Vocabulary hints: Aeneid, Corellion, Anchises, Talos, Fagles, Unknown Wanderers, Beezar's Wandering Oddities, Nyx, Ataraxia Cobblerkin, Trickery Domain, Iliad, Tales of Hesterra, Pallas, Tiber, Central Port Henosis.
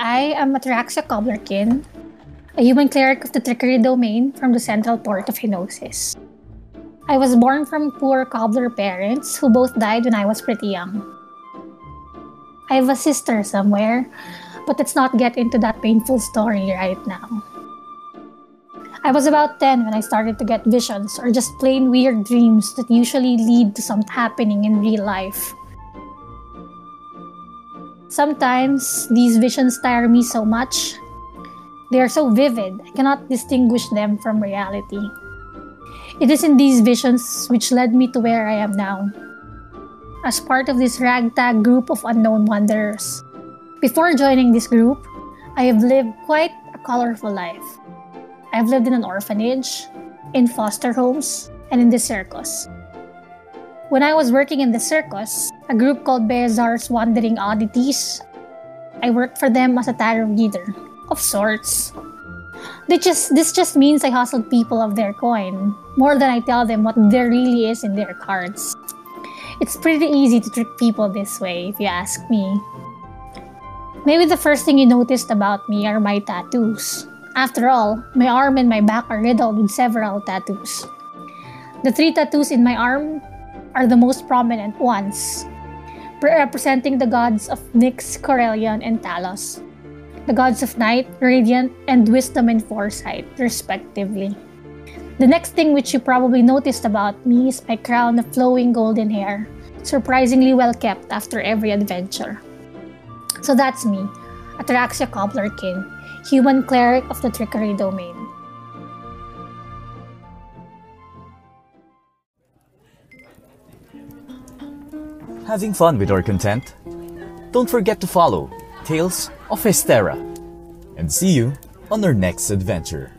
I am Ataraxia Cobblerkin, a human cleric of the Trickery Domain from the Central Port of Henosis. I was born from poor cobbler parents who both died when I was pretty young. I have a sister somewhere, but let's not get into that painful story right now. I was about 10 when I started to get visions or just plain weird dreams that usually lead to something happening in real life. Sometimes, these visions tire me so much. They are so vivid, I cannot distinguish them from reality. It is in these visions which led me to where I am now, as part of this ragtag group of Unknown Wanderers. Before joining this group, I have lived quite a colorful life. I've lived in an orphanage, in foster homes, and in the circus. When I was working in the circus, a group called Beezar's Wandering Oddities, I worked for them as a tarot reader, of sorts. This just means I hustled people of their coin, more than I tell them what there really is in their cards. It's pretty easy to trick people this way, if you ask me. Maybe the first thing you noticed about me are my tattoos. After all, my arm and my back are riddled with several tattoos. The three tattoos in my arm are the most prominent ones, representing the gods of Nyx, Corellion, and Talos. The gods of Night, Radiant, and Wisdom and Foresight, respectively. The next thing which you probably noticed about me is my crown of flowing golden hair, surprisingly well kept after every adventure. So that's me, Ataraxia Cobblerkin, human cleric of the Trickery Domain. Having fun with our content? Don't forget to follow Tales of Hesterra, and see you on our next adventure.